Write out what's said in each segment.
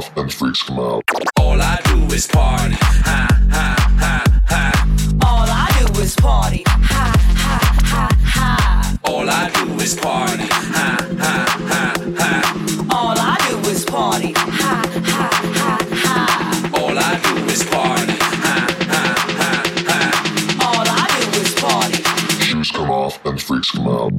mouth and the freaks come out. All I do is party, ha, ha, ha, ha. All I do is party, ha, ha, ha, ha. All I do is party, ha, ha, ha, ha. All I do is party, ha, ha, ha, ha. All I do is party, ha, ha, ha, ha. All I do is party. Shoes come off and the freaks come out.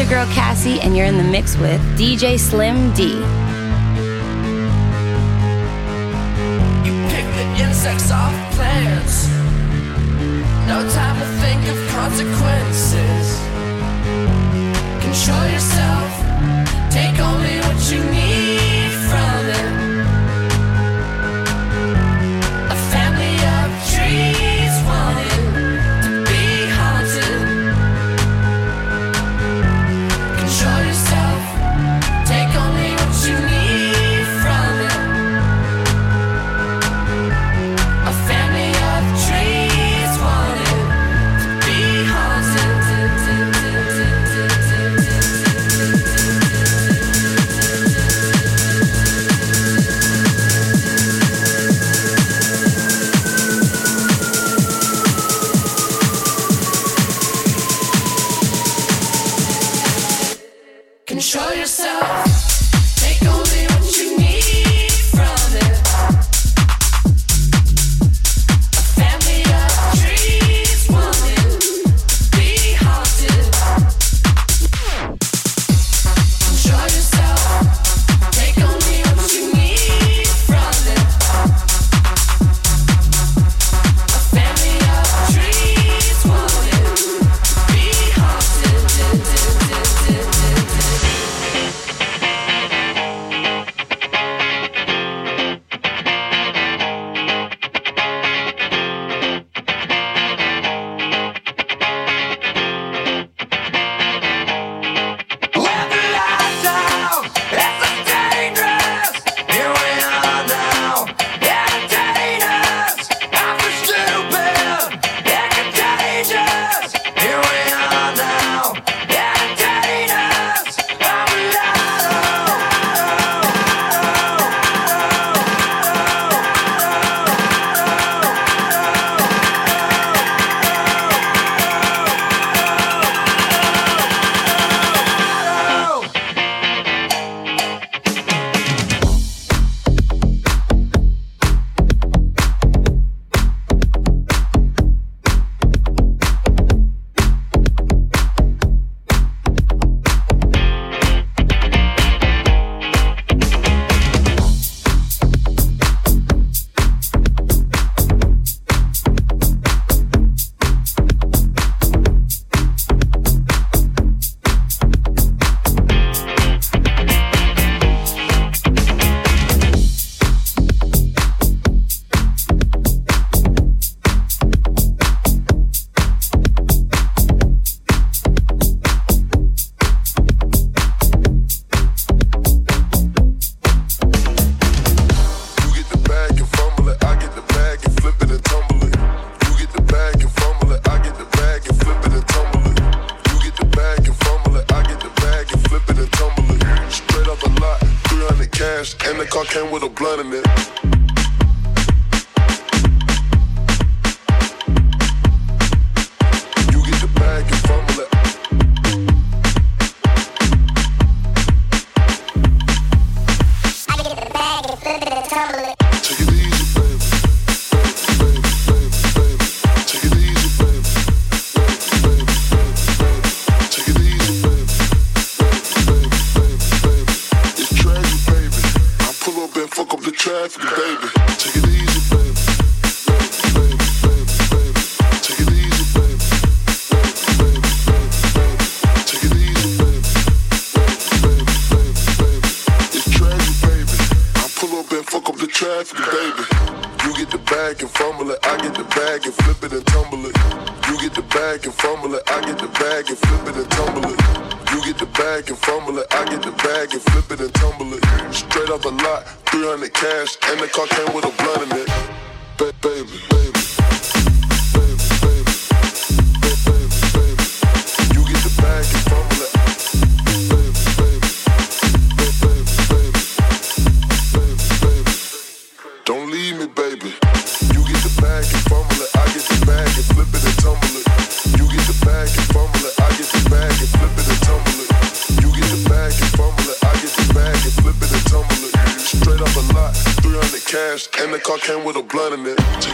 It's your girl Cassie, and you're in the mix with DJ Slim D. You pick the insects off plants. No time to think of consequences. Control yourself. Take only what you need from it. A family of trees wanted to be haunted. Control yourself. Take only what you need from it. A family of trees wanted to be haunted. Show yourself. Take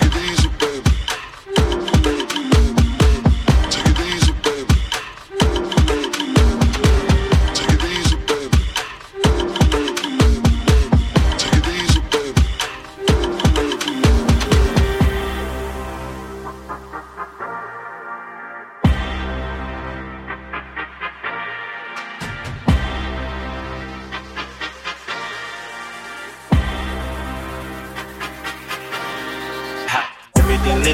it easy, baby.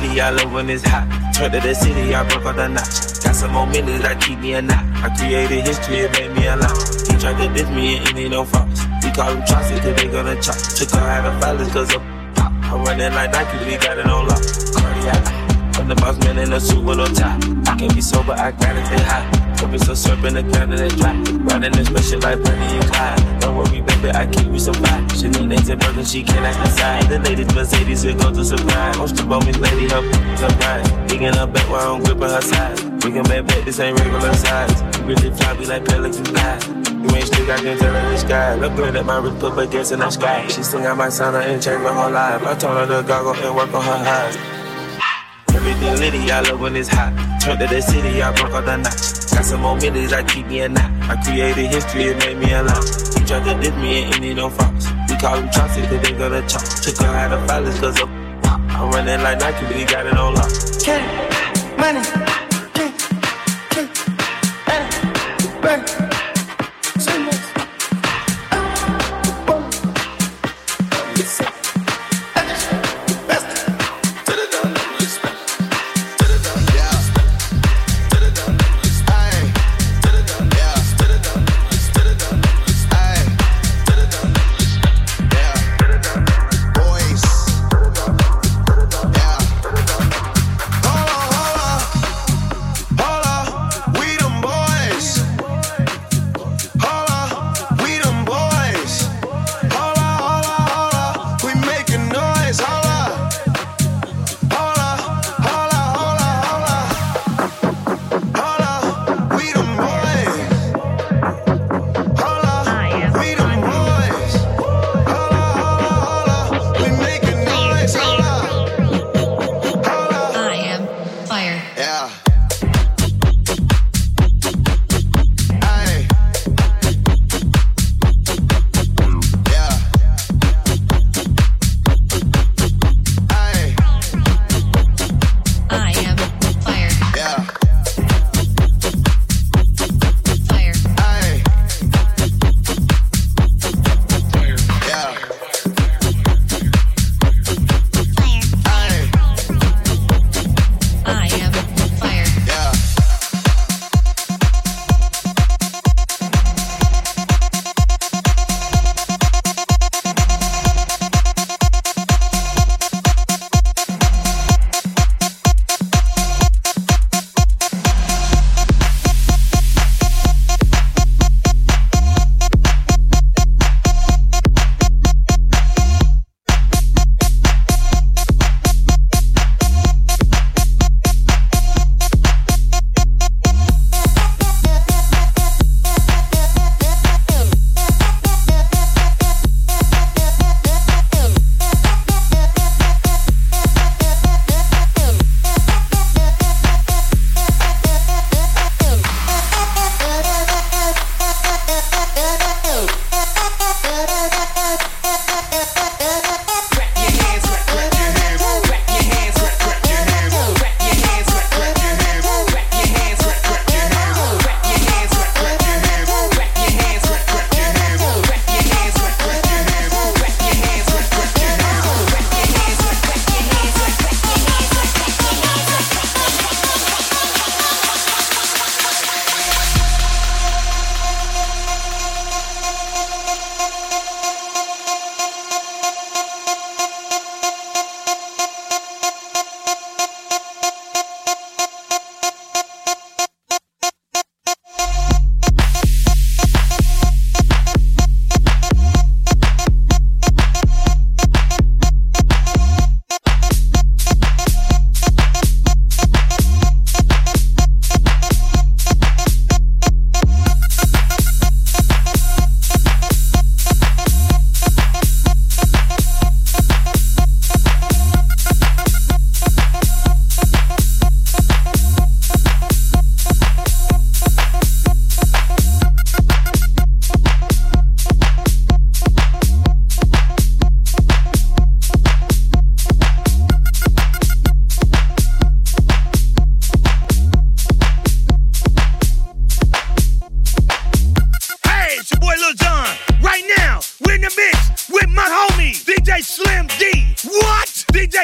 city, I love when it's hot. Turn to the city, I broke out the notch. Got some more minutes, I keep me a knot. I created history, it made me a lot. He tried to diss me and it ain't no fox. We call him Chauncey, cause they gonna chop. Took her out of violence, cause of pop. I'm running like Nike, we got it on lock. Cardiac, I'm the boss man in a suit with no tie. I can't be sober, I gotta stay high. Hope it's so syrup in the counter that dry. Riding this mission like Bernie and Clyde. Don't worry, baby, I keep you survive. She need names and brothers, she cannot decide. The ladies, Mercedes, will go to surprise. Most of all, this lady, her p***s are bright. Digging her back while I'm gripping her sides. We can bet back, this ain't regular size. We really fly, we like pelicans fly. You ain't stick, I can tell her the sky. Look good at my wrist, put my gas in the sky. She sing out my sauna and change my whole life. I told her to goggle and work on her eyes. Everything litty, I love when it's hot. Turn to the city, I broke all the notch. Got some more minutes, I keep me a knot. I created history, it made me a lot. He tried to diss me and it don't fox. We call him Chauncey, cause they gonna chop. Took her out of violence, cause of pop. I'm running like Nike, but he got it on lock. Candy, money, candy, money.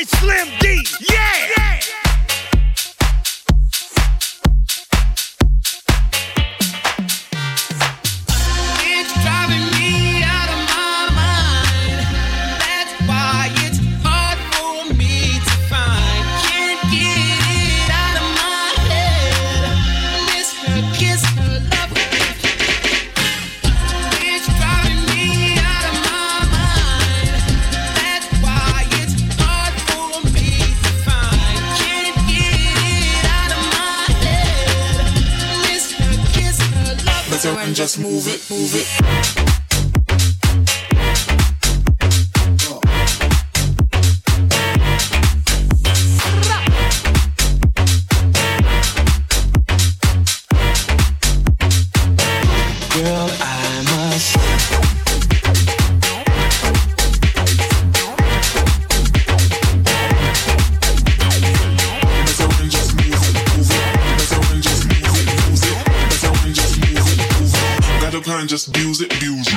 DJ Slim D. Yeah! Yeah. Just move it, move it. Just abuse it, abuse it.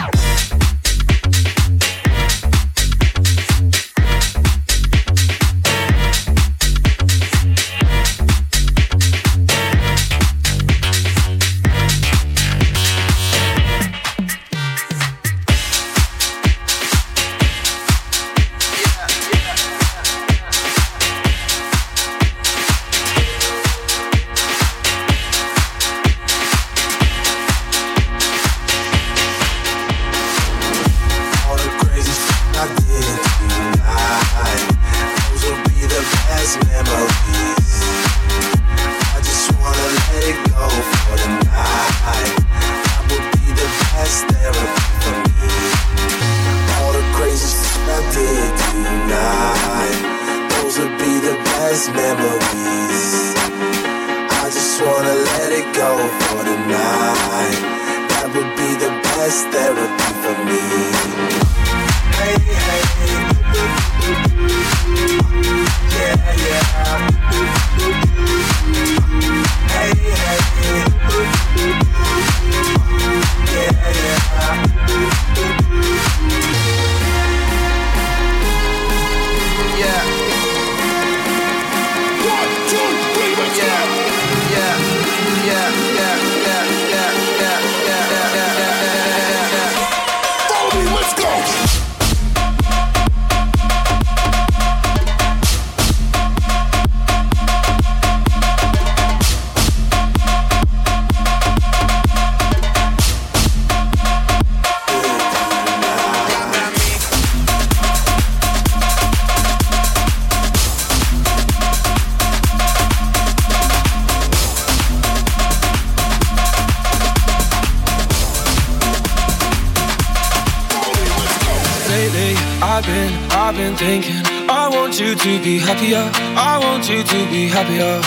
I've been thinking, I want you to be happier, I want you to be happier.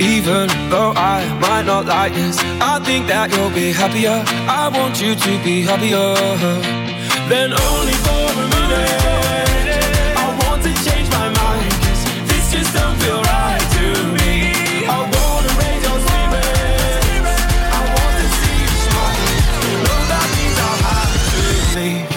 Even though I might not like this, I think that you'll be happier, I want you to be happier. Then only for a minute, I want to change my mind, 'cause this just don't feel right to me. I wanna raise your spirits, I want to see you smile, you know that means I'll have to leave.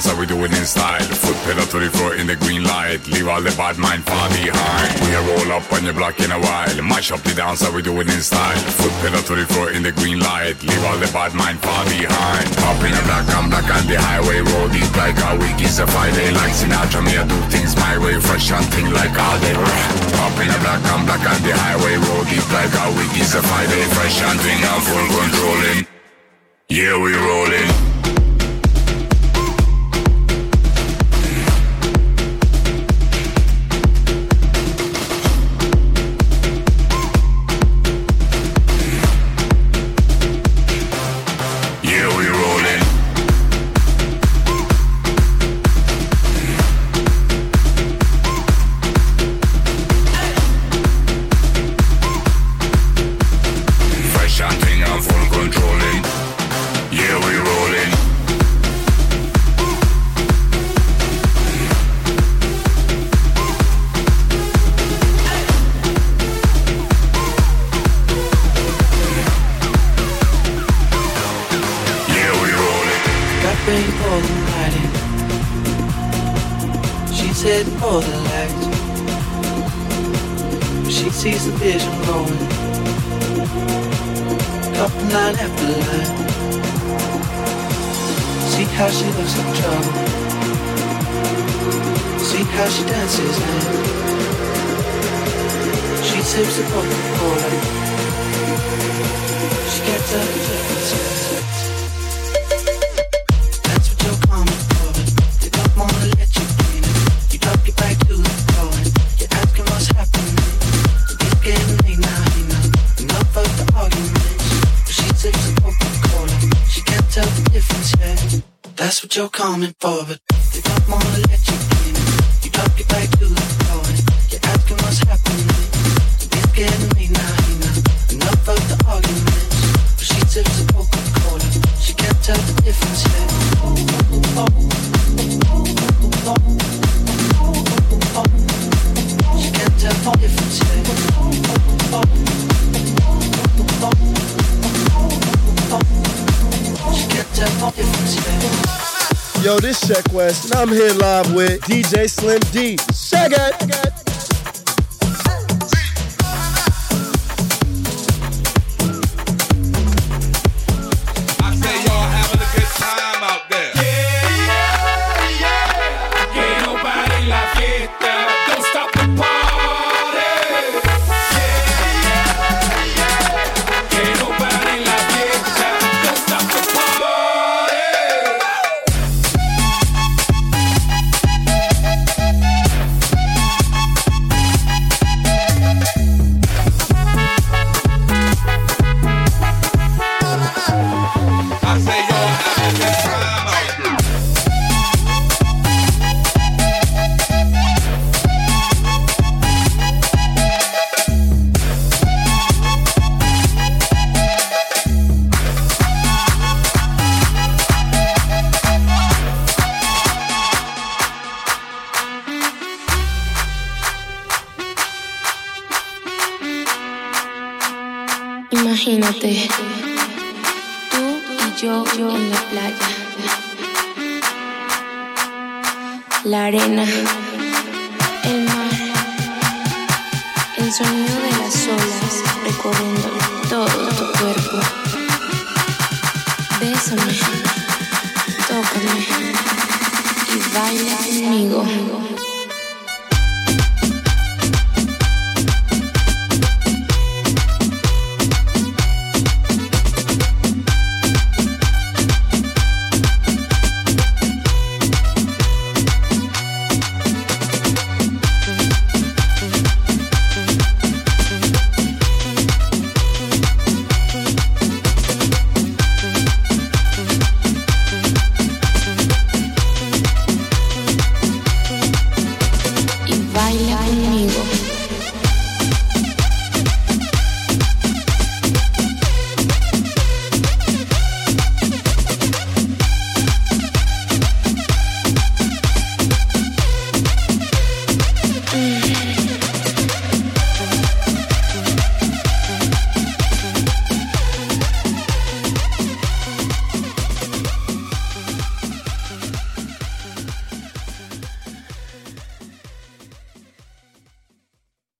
So we do it in style. Foot pedal to the floor in the green light. Leave all the bad mind far behind. We are roll up on your block in a while. Mash up the dance, so we do it in style. Foot pedal to the floor in the green light. Leave all the bad mind far behind. Up in a black, I'm black on the highway. Roll deep like a week is a Friday. Like Sinatra, me I do things my way. Fresh and thing like all day. Up in a black, I'm black on the highway. Roll deep like a week is a Friday. Fresh and thing, I'm full controlling. Yeah, we rolling. for the lighting. She's heading for the light. She sees the vision going. Couple line after line. See how she looks in trouble. See how she dances in. She sips the Coca-Cola. She gets up and takes it. That's what you're coming for, but they don't want to let you in. You drop your back to the floor and you're asking what's happening. You're getting me now, enough of the arguments. But she sips a Coca-Cola, she can't tell the difference yet. She can't tell the difference yet. She can't tell the difference yet. Yo, this is Sheck West, and I'm here live with DJ Slim D. Sheck it! Imagínate, tú y yo en la playa, la arena, el mar, el sonido de las olas recorriendo todo tu cuerpo. Bésame, tócame y baila conmigo.